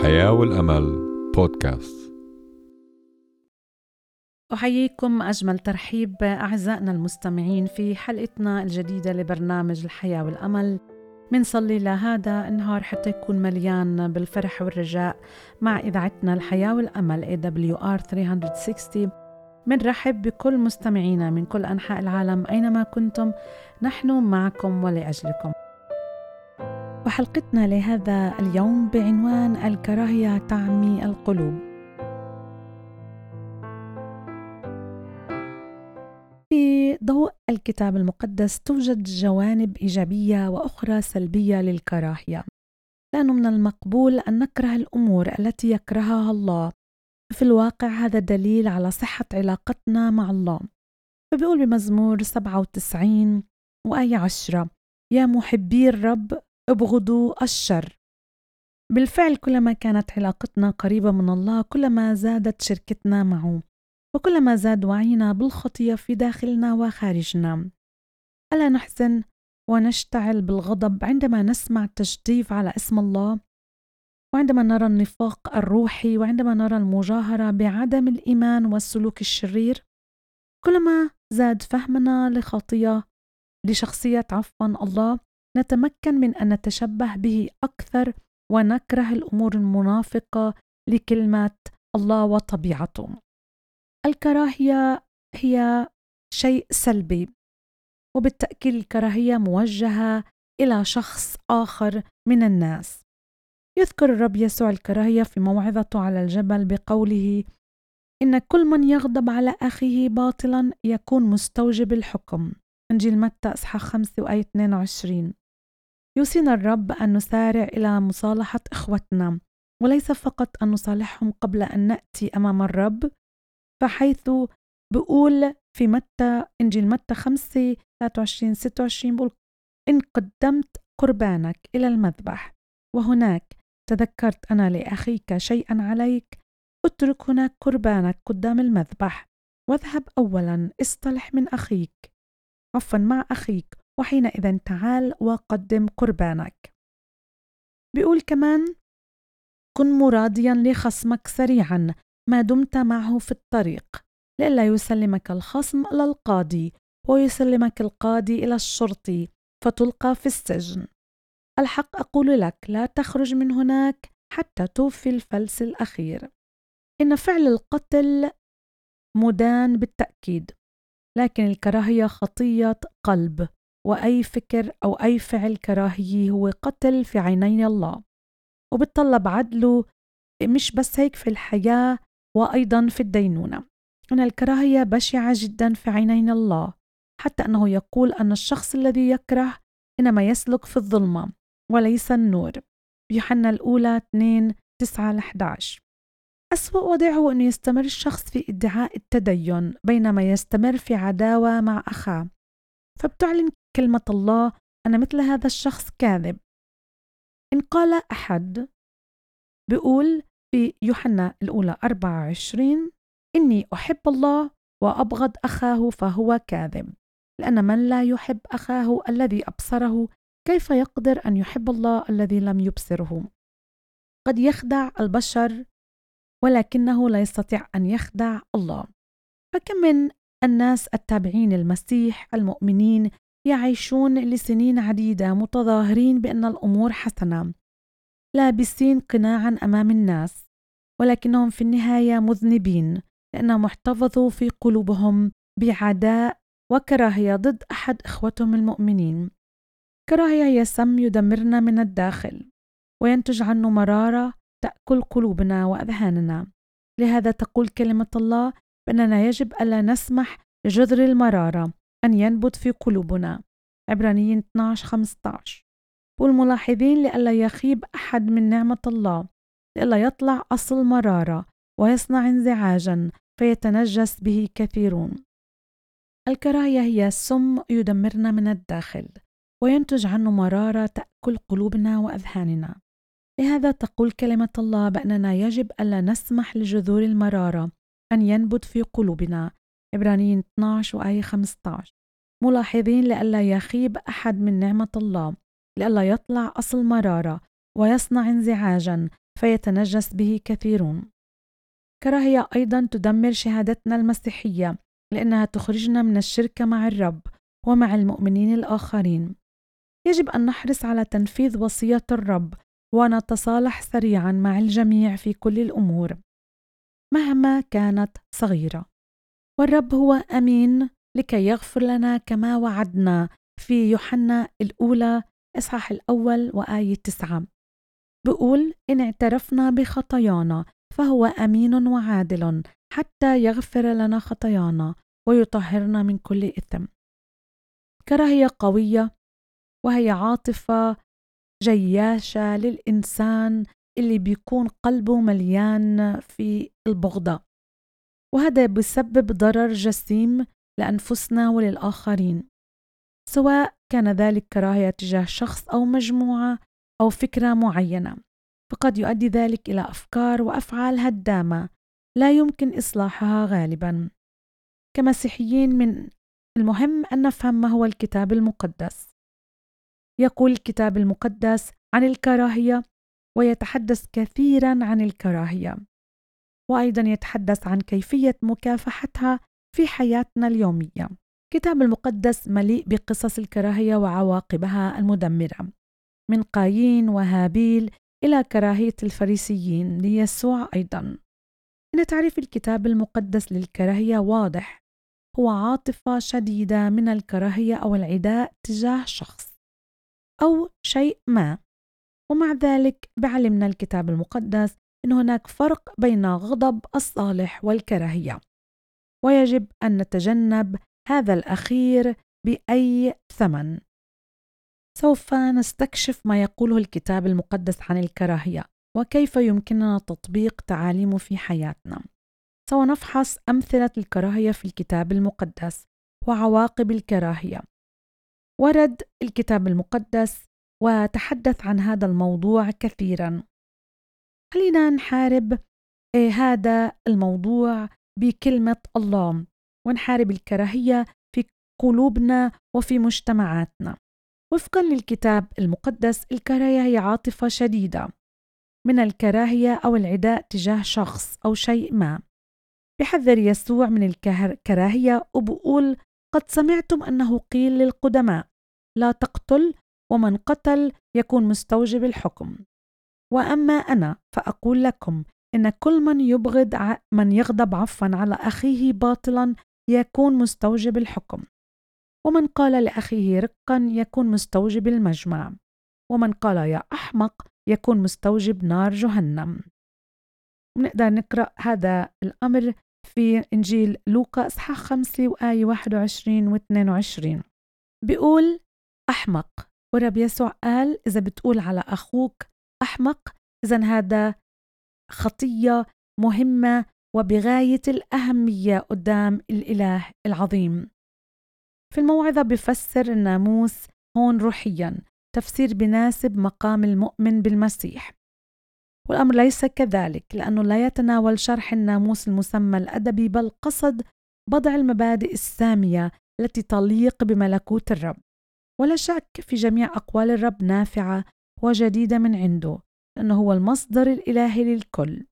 الحياة والامل بودكاست. أحييكم أجمل ترحيب أعزائنا المستمعين في حلقتنا الجديدة لبرنامج الحياة والامل. منصلي لهذا النهار حتى يكون مليان بالفرح والرجاء مع إذاعتنا الحياة والأمل AWR 360. منرحب بكل مستمعينا من كل أنحاء العالم أينما كنتم، نحن معكم ولأجلكم. وحلقتنا لهذا اليوم بعنوان الكراهية تعمي القلوب. في ضوء الكتاب المقدس توجد جوانب إيجابية وأخرى سلبية للكراهية. لأنه من المقبول أن نكره الأمور التي يكرهها الله. في الواقع هذا دليل على صحة علاقتنا مع الله. فبيقول بمزمور 97 وآية 10: يا محبي الرب ابغضوا الشر. بالفعل كلما كانت علاقتنا قريبة من الله كلما زادت شركتنا معه، وكلما زاد وعينا بالخطية في داخلنا وخارجنا. ألا نحزن ونشتعل بالغضب عندما نسمع تجديف على اسم الله، وعندما نرى النفاق الروحي، وعندما نرى المجاهرة بعدم الإيمان والسلوك الشرير؟ كلما زاد فهمنا لشخصية الله، نتمكن من أن نتشبه به أكثر ونكره الأمور المنافقة لكلمة الله وطبيعته. الكراهية هي شيء سلبي، وبالتأكيد الكراهية موجهة إلى شخص آخر من الناس. يذكر الرب يسوع الكراهية في موعظته على الجبل بقوله: إن كل من يغضب على أخيه باطلا يكون مستوجب الحكم. إنجيل متى إصحاح 5 وآية 22. يوصينا الرب أن نسارع إلى مصالحة إخوتنا، وليس فقط أن نصالحهم قبل أن نأتي أمام الرب، فحيث بقول في إنجيل متى 5 23 26 بقول: إن قدمت قربانك إلى المذبح وهناك تذكرت أنا لأخيك شيئا عليك، اترك هناك قربانك قدام المذبح واذهب أولا اصطلح من أخيك عفوا مع أخيك، وحينئذ تعال وقدم قربانك. بيقول كمان: كن مراضيا لخصمك سريعا ما دمت معه في الطريق، لئلا يسلمك الخصم إلى القاضي ويسلمك القاضي إلى الشرطي فتلقى في السجن. الحق أقول لك، لا تخرج من هناك حتى توفي الفلس الأخير. إن فعل القتل مدان بالتأكيد، لكن الكراهية خطية قلب، وأي فكر أو أي فعل كراهي هو قتل في عيني الله، وبتطلب عدله. مش بس هيك في الحياة وأيضا في الدينونة. إن الكراهية بشعة جدا في عيني الله، حتى أنه يقول أن الشخص الذي يكره إنما يسلك في الظلمة وليس النور. يوحنا الأولى 2:9-11. أسوأ وضع هو أن يستمر الشخص في ادعاء التدين بينما يستمر في عداوة مع أخاه، فبتعلن كلمة الله أن مثل هذا الشخص كاذب. إن قال أحد، بيقول في يوحنا الأولى 4:20: إني أحب الله وأبغض أخاه فهو كاذب، لأن من لا يحب أخاه الذي أبصره كيف يقدر أن يحب الله الذي لم يبصره؟ قد يخدع البشر ولكنه لا يستطيع أن يخدع الله. فكم من الناس التابعين المسيح المؤمنين يعيشون لسنين عديدة متظاهرين بأن الأمور حسنة، لابسين قناعا أمام الناس، ولكنهم في النهاية مذنبين، لأنهم احتفظوا في قلوبهم بعداء وكراهية ضد أحد إخوتهم المؤمنين. كراهية هي سم يدمرنا من الداخل، وينتج عنه مرارة تأكل قلوبنا وأذهاننا. لهذا تقول كلمة الله بأننا يجب ألا نسمح لجذر المرارة أن ينبت في قلوبنا. عبرانيين 12:15. والملاحظين لئلا يخيب أحد من نعمة الله، لئلا يطلع أصل مرارة ويصنع انزعاجا فيتنجس به كثيرون. الكراهية هي سم يدمرنا من الداخل، وينتج عنه مرارة تأكل قلوبنا وأذهاننا. لهذا تقول كلمة الله بأننا يجب ألا نسمح لجذور المرارة أن ينبت في قلوبنا. عبرانيين 12:15. ملاحظين لئلا يخيب أحد من نعمة الله، لئلا يطلع أصل مرارة ويصنع انزعاجا فيتنجس به كثيرون. كراهية أيضا تدمر شهادتنا المسيحية، لأنها تخرجنا من الشركة مع الرب ومع المؤمنين الآخرين. يجب أن نحرص على تنفيذ وصية الرب ونتصالح سريعا مع الجميع في كل الأمور مهما كانت صغيرة. والرب هو أمين لكي يغفر لنا كما وعدنا في يوحنا الأولى إصحاح 1 وآية 9. بقول إن اعترفنا بخطايانا فهو أمين وعادل حتى يغفر لنا خطايانا ويطهرنا من كل إثم. كراهية قوية، وهي عاطفة جياشة للإنسان اللي بيكون قلبه مليان في البغضة، وهذا بيسبب ضرر جسيم لأنفسنا وللآخرين، سواء كان ذلك كراهية تجاه شخص أو مجموعة أو فكرة معينة، فقد يؤدي ذلك إلى أفكار وأفعال هدامة لا يمكن إصلاحها غالباً. كمسيحيين من المهم أن نفهم ما هو الكتاب المقدس. يقول الكتاب المقدس عن الكراهية ويتحدث كثيراً عن الكراهية، وأيضاً يتحدث عن كيفية مكافحتها في حياتنا اليومية. الكتاب المقدس مليء بقصص الكراهية وعواقبها المدمرة، من قايين وهابيل إلى كراهية الفريسيين ليسوع. أيضاً إن تعريف الكتاب المقدس للكراهية واضح، هو عاطفة شديدة من الكراهية أو العداء تجاه شخص أو شيء ما. ومع ذلك بعلمنا الكتاب المقدس إن هناك فرق بين غضب الصالح والكراهية، ويجب أن نتجنب هذا الأخير بأي ثمن. سوف نستكشف ما يقوله الكتاب المقدس عن الكراهية وكيف يمكننا تطبيق تعاليمه في حياتنا. سوف نفحص أمثلة الكراهية في الكتاب المقدس وعواقب الكراهية. ورد الكتاب المقدس وتحدث عن هذا الموضوع كثيراً. خلينا نحارب هذا الموضوع بكلمة الله، ونحارب الكراهية في قلوبنا وفي مجتمعاتنا. وفقاً للكتاب المقدس، الكراهية هي عاطفة شديدة من الكراهية أو العداء تجاه شخص أو شيء ما. بحذر يسوع من الكراهية وبقول: قد سمعتم أنه قيل للقدماء لا تقتل، ومن قتل يكون مستوجب الحكم. وأما أنا فأقول لكم إن كل من يغضب على أخيه باطلا يكون مستوجب الحكم، ومن قال لأخيه رقا يكون مستوجب المجمع، ومن قال يا أحمق يكون مستوجب نار جهنم. نقدر نقرأ هذا الأمر في إنجيل لوقا إصحاح 5 وآية 21 و22. بيقول أحمق، والرب يسوع قال إذا بتقول على أخوك أحمق إذن هذا خطية مهمة وبغاية الأهمية قدام الإله العظيم. في الموعظة بفسر الناموس هون روحياً، تفسير بناسب مقام المؤمن بالمسيح. والأمر ليس كذلك، لأنه لا يتناول شرح الناموس المسمى الأدبي، بل قصد بضع المبادئ السامية التي تليق بملكوت الرب. ولا شك في جميع أقوال الرب نافعة وجديدة من عنده، لأنه هو المصدر الإلهي للكل.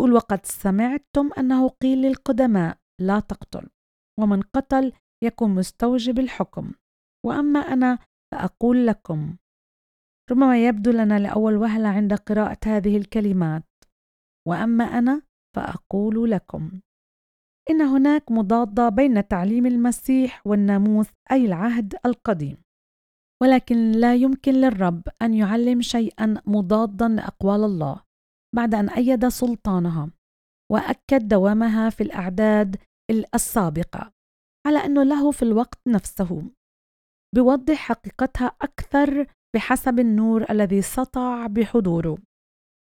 قل وقد سمعتم أنه قيل للقدماء لا تقتل، ومن قتل يكون مستوجب الحكم، وأما أنا فأقول لكم. ربما يبدو لنا لأول وهلة عند قراءة هذه الكلمات، وأما أنا فأقول لكم، إن هناك مضادة بين تعليم المسيح والناموس أي العهد القديم، ولكن لا يمكن للرب أن يعلم شيئاً مضاداً لأقوال الله بعد أن أيد سلطانها وأكد دوامها في الأعداد السابقة، على أنه له في الوقت نفسه بيوضح حقيقتها أكثر بحسب النور الذي سطع بحضوره.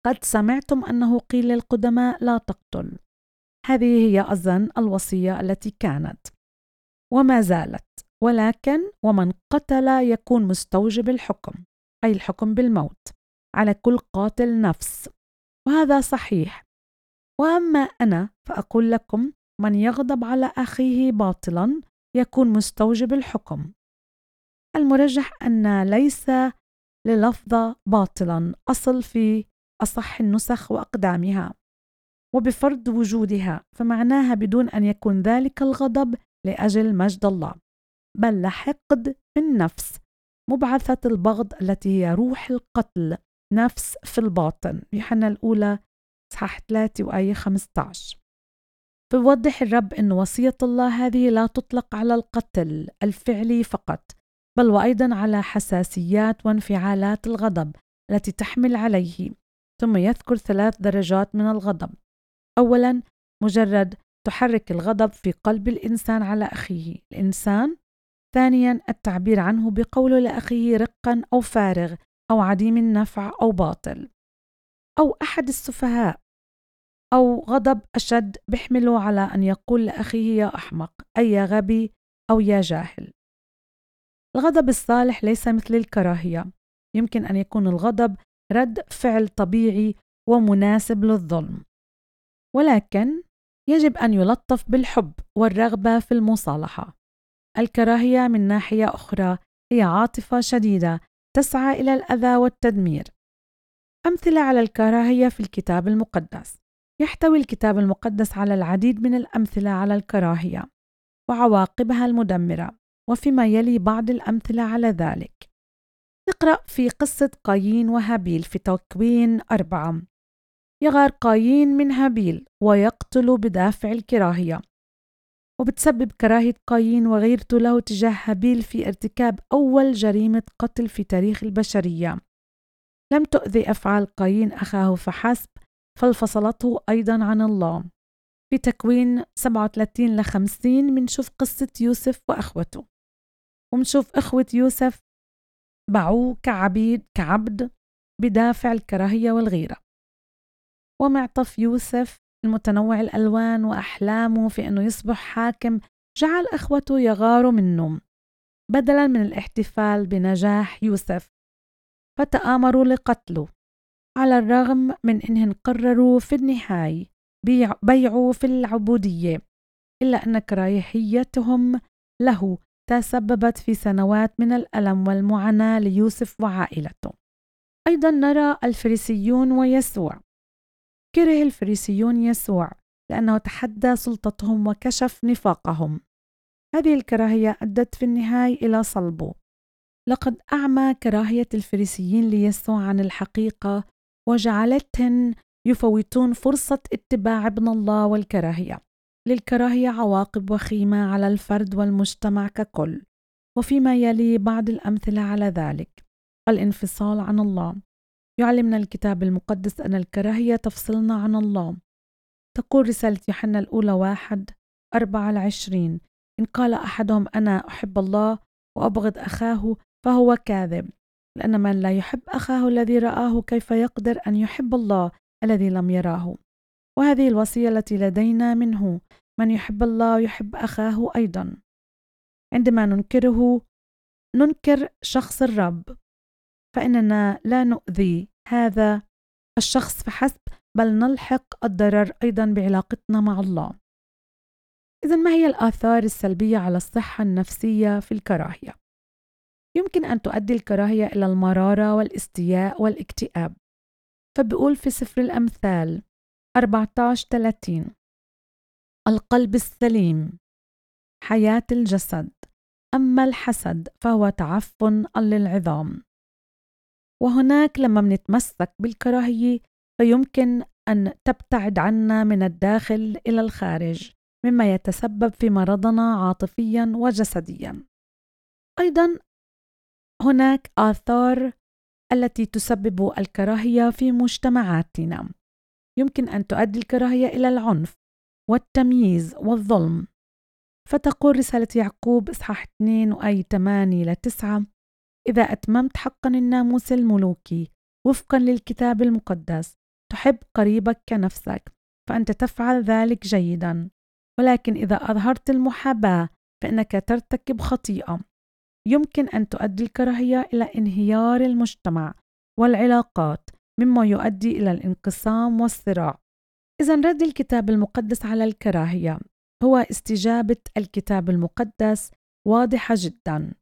قد سمعتم أنه قيل للقدماء لا تقتل، هذه هي أظن الوصية التي كانت وما زالت، ولكن ومن قتل يكون مستوجب الحكم، أي الحكم بالموت على كل قاتل نفس، وهذا صحيح. وأما أنا فأقول لكم، من يغضب على أخيه باطلاً يكون مستوجب الحكم. المرجح أن ليس للفظة باطلاً أصل في أصح النسخ وأقدامها وبفرض وجودها، فمعناها بدون أن يكون ذلك الغضب لأجل مجد الله، بل لحقد في النفس، مبعثة البغض التي هي روح القتل، نفس في الباطن. يوحنا الأولى إصحاح 3 وآية 15. فيوضح الرب أن وصية الله هذه لا تطلق على القتل الفعلي فقط، بل وأيضا على حساسيات وانفعالات الغضب التي تحمل عليه. ثم يذكر 3 درجات من الغضب. أولا، مجرد تحرك الغضب في قلب الإنسان على أخيه الإنسان. ثانيا، التعبير عنه بقوله لأخيه رقا أو فارغ أو عديم النفع أو باطل أو أحد السفهاء، أو غضب أشد بحمله على أن يقول لأخيه يا أحمق أي يا غبي أو يا جاهل. الغضب الصالح ليس مثل الكراهية، يمكن أن يكون الغضب رد فعل طبيعي ومناسب للظلم، ولكن يجب أن يلطف بالحب والرغبة في المصالحة. الكراهية من ناحية أخرى هي عاطفة شديدة تسعى إلى الأذى والتدمير. أمثلة على الكراهية في الكتاب المقدس. يحتوي الكتاب المقدس على العديد من الأمثلة على الكراهية وعواقبها المدمرة، وفيما يلي بعض الأمثلة على ذلك. نقرأ في قصة قايين وهابيل في تكوين 4. يغار قايين من هابيل ويقتل بدافع الكراهية، وبتسبب كراهية قايين وغيرته له تجاه هابيل في ارتكاب أول جريمة قتل في تاريخ البشرية. لم تؤذي أفعال قايين أخاه فحسب، فانفصلته أيضا عن الله. في تكوين 37-50 منشوف قصة يوسف وأخوته، ومنشوف أخوة يوسف باعوه كعبد بدافع الكراهية والغيرة. ومعطف يوسف المتنوع الألوان وأحلامه في أنه يصبح حاكم جعل أخوته يغاروا منه بدلاً من الاحتفال بنجاح يوسف، فتآمروا لقتله على الرغم من أنهم قرروا في النهاية بيعوا في العبودية، إلا أن كراهيتهم له تسببت في سنوات من الألم والمعاناة ليوسف وعائلته. أيضاً نرى الفريسيون ويسوع. كره الفريسيون يسوع لأنه تحدى سلطتهم وكشف نفاقهم. هذه الكراهية أدت في النهاية إلى صلبه. لقد أعمى كراهية الفريسيين ليسوع عن الحقيقة وجعلتهم يفوتون فرصة اتباع ابن الله والكراهية. للكراهية عواقب وخيمة على الفرد والمجتمع ككل، وفيما يلي بعض الأمثلة على ذلك. الانفصال عن الله. يعلمنا الكتاب المقدس أن الكراهية تفصلنا عن الله. تقول رسالة يوحنا الأولى 1:4-20: إن قال أحدهم أنا أحب الله وأبغض أخاه فهو كاذب، لأن من لا يحب أخاه الذي رآه كيف يقدر أن يحب الله الذي لم يراه؟ وهذه الوصية التي لدينا منه: من يحب الله يحب أخاه أيضا. عندما ننكر شخص الرب، فإننا لا نؤذي هذا الشخص فحسب، بل نلحق الضرر أيضا بعلاقتنا مع الله. إذن ما هي الآثار السلبية على الصحة النفسية في الكراهية؟ يمكن أن تؤدي الكراهية إلى المرارة والاستياء والاكتئاب. فبقول في سفر الأمثال 14:30: القلب السليم حياة الجسد، أما الحسد فهو تعف للعظام. وهناك لما منتمسك بالكراهية فيمكن أن تبتعد عنا من الداخل إلى الخارج، مما يتسبب في مرضنا عاطفيا وجسديا. أيضا هناك آثار التي تسبب الكراهية في مجتمعاتنا. يمكن أن تؤدي الكراهية إلى العنف والتمييز والظلم. فتقول رسالة يعقوب إصحاح 2:8-9: إذا أتممت حقا الناموس الملوكي وفقا للكتاب المقدس، تحب قريبك كنفسك، فأنت تفعل ذلك جيدا، ولكن إذا أظهرت المحاباة فإنك ترتكب خطيئة. يمكن أن تؤدي الكراهية إلى انهيار المجتمع والعلاقات، مما يؤدي إلى الانقسام والصراع. إذن رد الكتاب المقدس على الكراهية هو استجابة الكتاب المقدس واضحة جدا،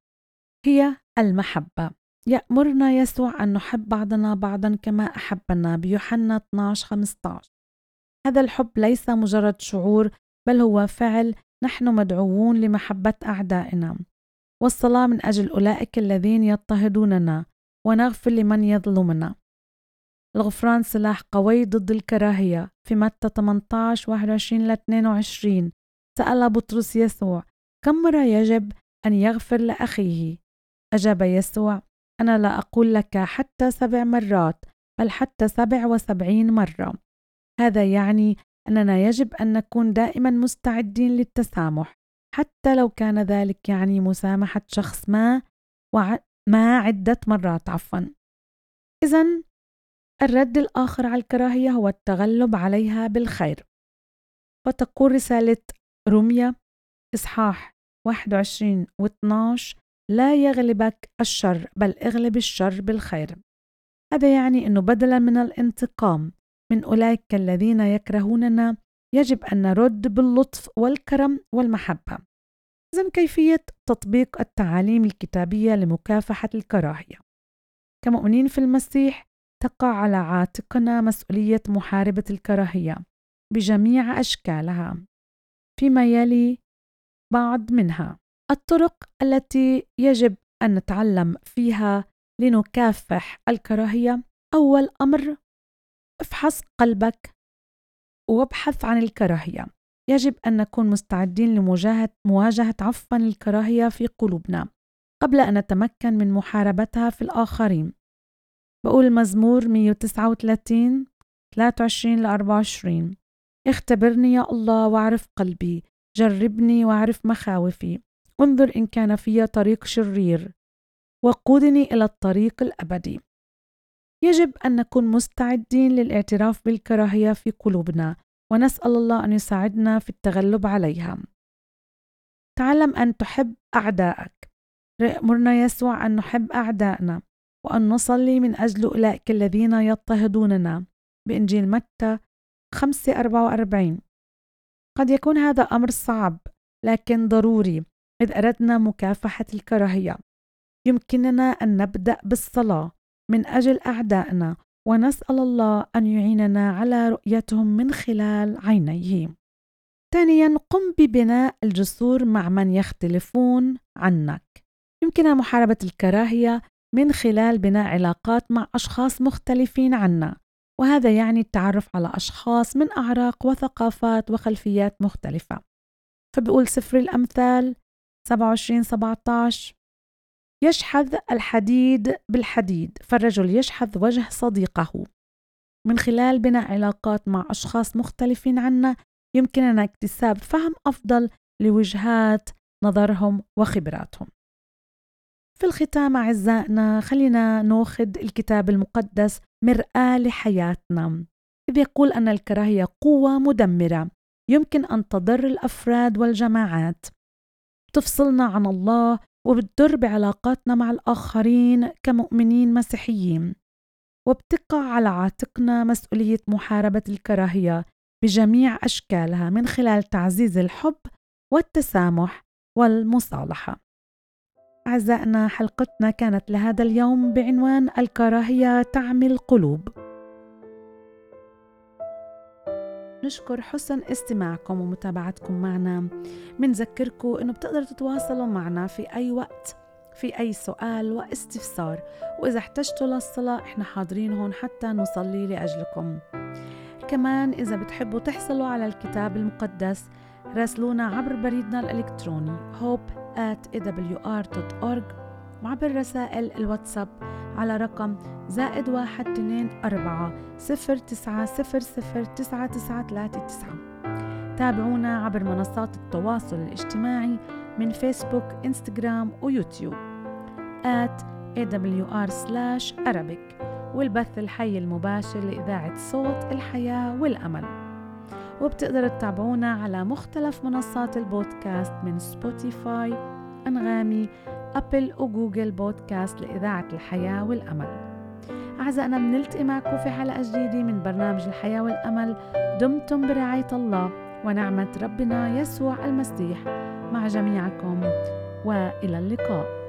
هي المحبة. يأمرنا يسوع أن نحب بعضنا بعضا كما أحبنا بيوحنا 12:15. هذا الحب ليس مجرد شعور بل هو فعل. نحن مدعوون لمحبة أعدائنا والصلاة من أجل أولئك الذين يضطهدوننا ونغفر لمن يظلمنا. الغفران سلاح قوي ضد الكراهية. في متى 18:21-22 سأل بطرس يسوع كم مرة يجب أن يغفر لأخيه؟ أجاب يسوع أنا لا أقول لك حتى 7 مرات بل حتى 77 مرة. هذا يعني أننا يجب أن نكون دائما مستعدين للتسامح حتى لو كان ذلك يعني مسامحة شخص ما عدة مرات إذن الرد الآخر على الكراهية هو التغلب عليها بالخير. وتقول رسالة روميا 21:12 لا يغلبك الشر بل اغلب الشر بالخير. هذا يعني أنه بدلا من الانتقام من أولئك الذين يكرهوننا يجب أن نرد باللطف والكرم والمحبة. إذن كيفية تطبيق التعاليم الكتابية لمكافحة الكراهية؟ كمؤمنين في المسيح تقع على عاتقنا مسؤولية محاربة الكراهية بجميع أشكالها. فيما يلي بعض منها الطرق التي يجب أن نتعلم فيها لنكافح الكراهية. أول أمر افحص قلبك وابحث عن الكراهية. يجب أن نكون مستعدين لمواجهة الكراهية في قلوبنا قبل أن نتمكن من محاربتها في الآخرين. بقول مزمور 139:23-24 اختبرني يا الله واعرف قلبي، جربني واعرف مخاوفي، انظر إن كان في طريق شرير وقودني إلى الطريق الأبدي. يجب أن نكون مستعدين للاعتراف بالكراهية في قلوبنا ونسأل الله أن يساعدنا في التغلب عليها. تعلم أن تحب أعدائك. يأمرنا يسوع أن نحب أعدائنا وأن نصلي من أجل أولئك الذين يضطهدوننا بإنجيل متى 5:44. قد يكون هذا أمر صعب لكن ضروري إذا أردنا مكافحة الكراهية. يمكننا أن نبدأ بالصلاة من أجل أعدائنا ونسأل الله أن يعيننا على رؤيتهم من خلال عينيه. ثانياً قم ببناء الجسور مع من يختلفون عنك. يمكننا محاربة الكراهية من خلال بناء علاقات مع أشخاص مختلفين عنا، وهذا يعني التعرف على أشخاص من أعراق وثقافات وخلفيات مختلفة. فبقول سفر الأمثال 27:17 يشحذ الحديد بالحديد فالرجل يشحذ وجه صديقه. من خلال بناء علاقات مع أشخاص مختلفين عنا يمكننا اكتساب فهم أفضل لوجهات نظرهم وخبراتهم. في الختام أعزائنا خلينا نأخذ الكتاب المقدس مرآة لحياتنا، إذ يقول أن الكراهية قوة مدمرة يمكن أن تضر الأفراد والجماعات، تفصلنا عن الله وبتضر بعلاقاتنا مع الآخرين كمؤمنين مسيحيين، وبتقع على عاتقنا مسؤولية محاربة الكراهية بجميع أشكالها من خلال تعزيز الحب والتسامح والمصالحة. أعزائنا حلقتنا كانت لهذا اليوم بعنوان الكراهية تعمي القلوب. نشكر حسن استماعكم ومتابعتكم معنا. منذكركم أنه بتقدروا تتواصلوا معنا في أي وقت في أي سؤال واستفسار، وإذا احتجتوا للصلاة إحنا حاضرين هون حتى نصلي لأجلكم. كمان إذا بتحبوا تحصلوا على الكتاب المقدس راسلونا عبر بريدنا الإلكتروني hope@awr.org وعبر رسائل الواتساب على رقم 12409009939. تابعونا عبر منصات التواصل الاجتماعي من فيسبوك، إنستغرام ويوتيوب @awr/Arabic والبث الحي المباشر لإذاعة صوت الحياة والأمل. وبتقدروا تتابعونا على مختلف منصات البودكاست من سبوتيفاي، أنغامي، أبل وجوجل بودكاست لإذاعة الحياة والأمل. أعزائنا بنلتقي معكم في حلقة جديدة من برنامج الحياة والأمل. دمتم برعاية الله ونعمة ربنا يسوع المسيح مع جميعكم، وإلى اللقاء.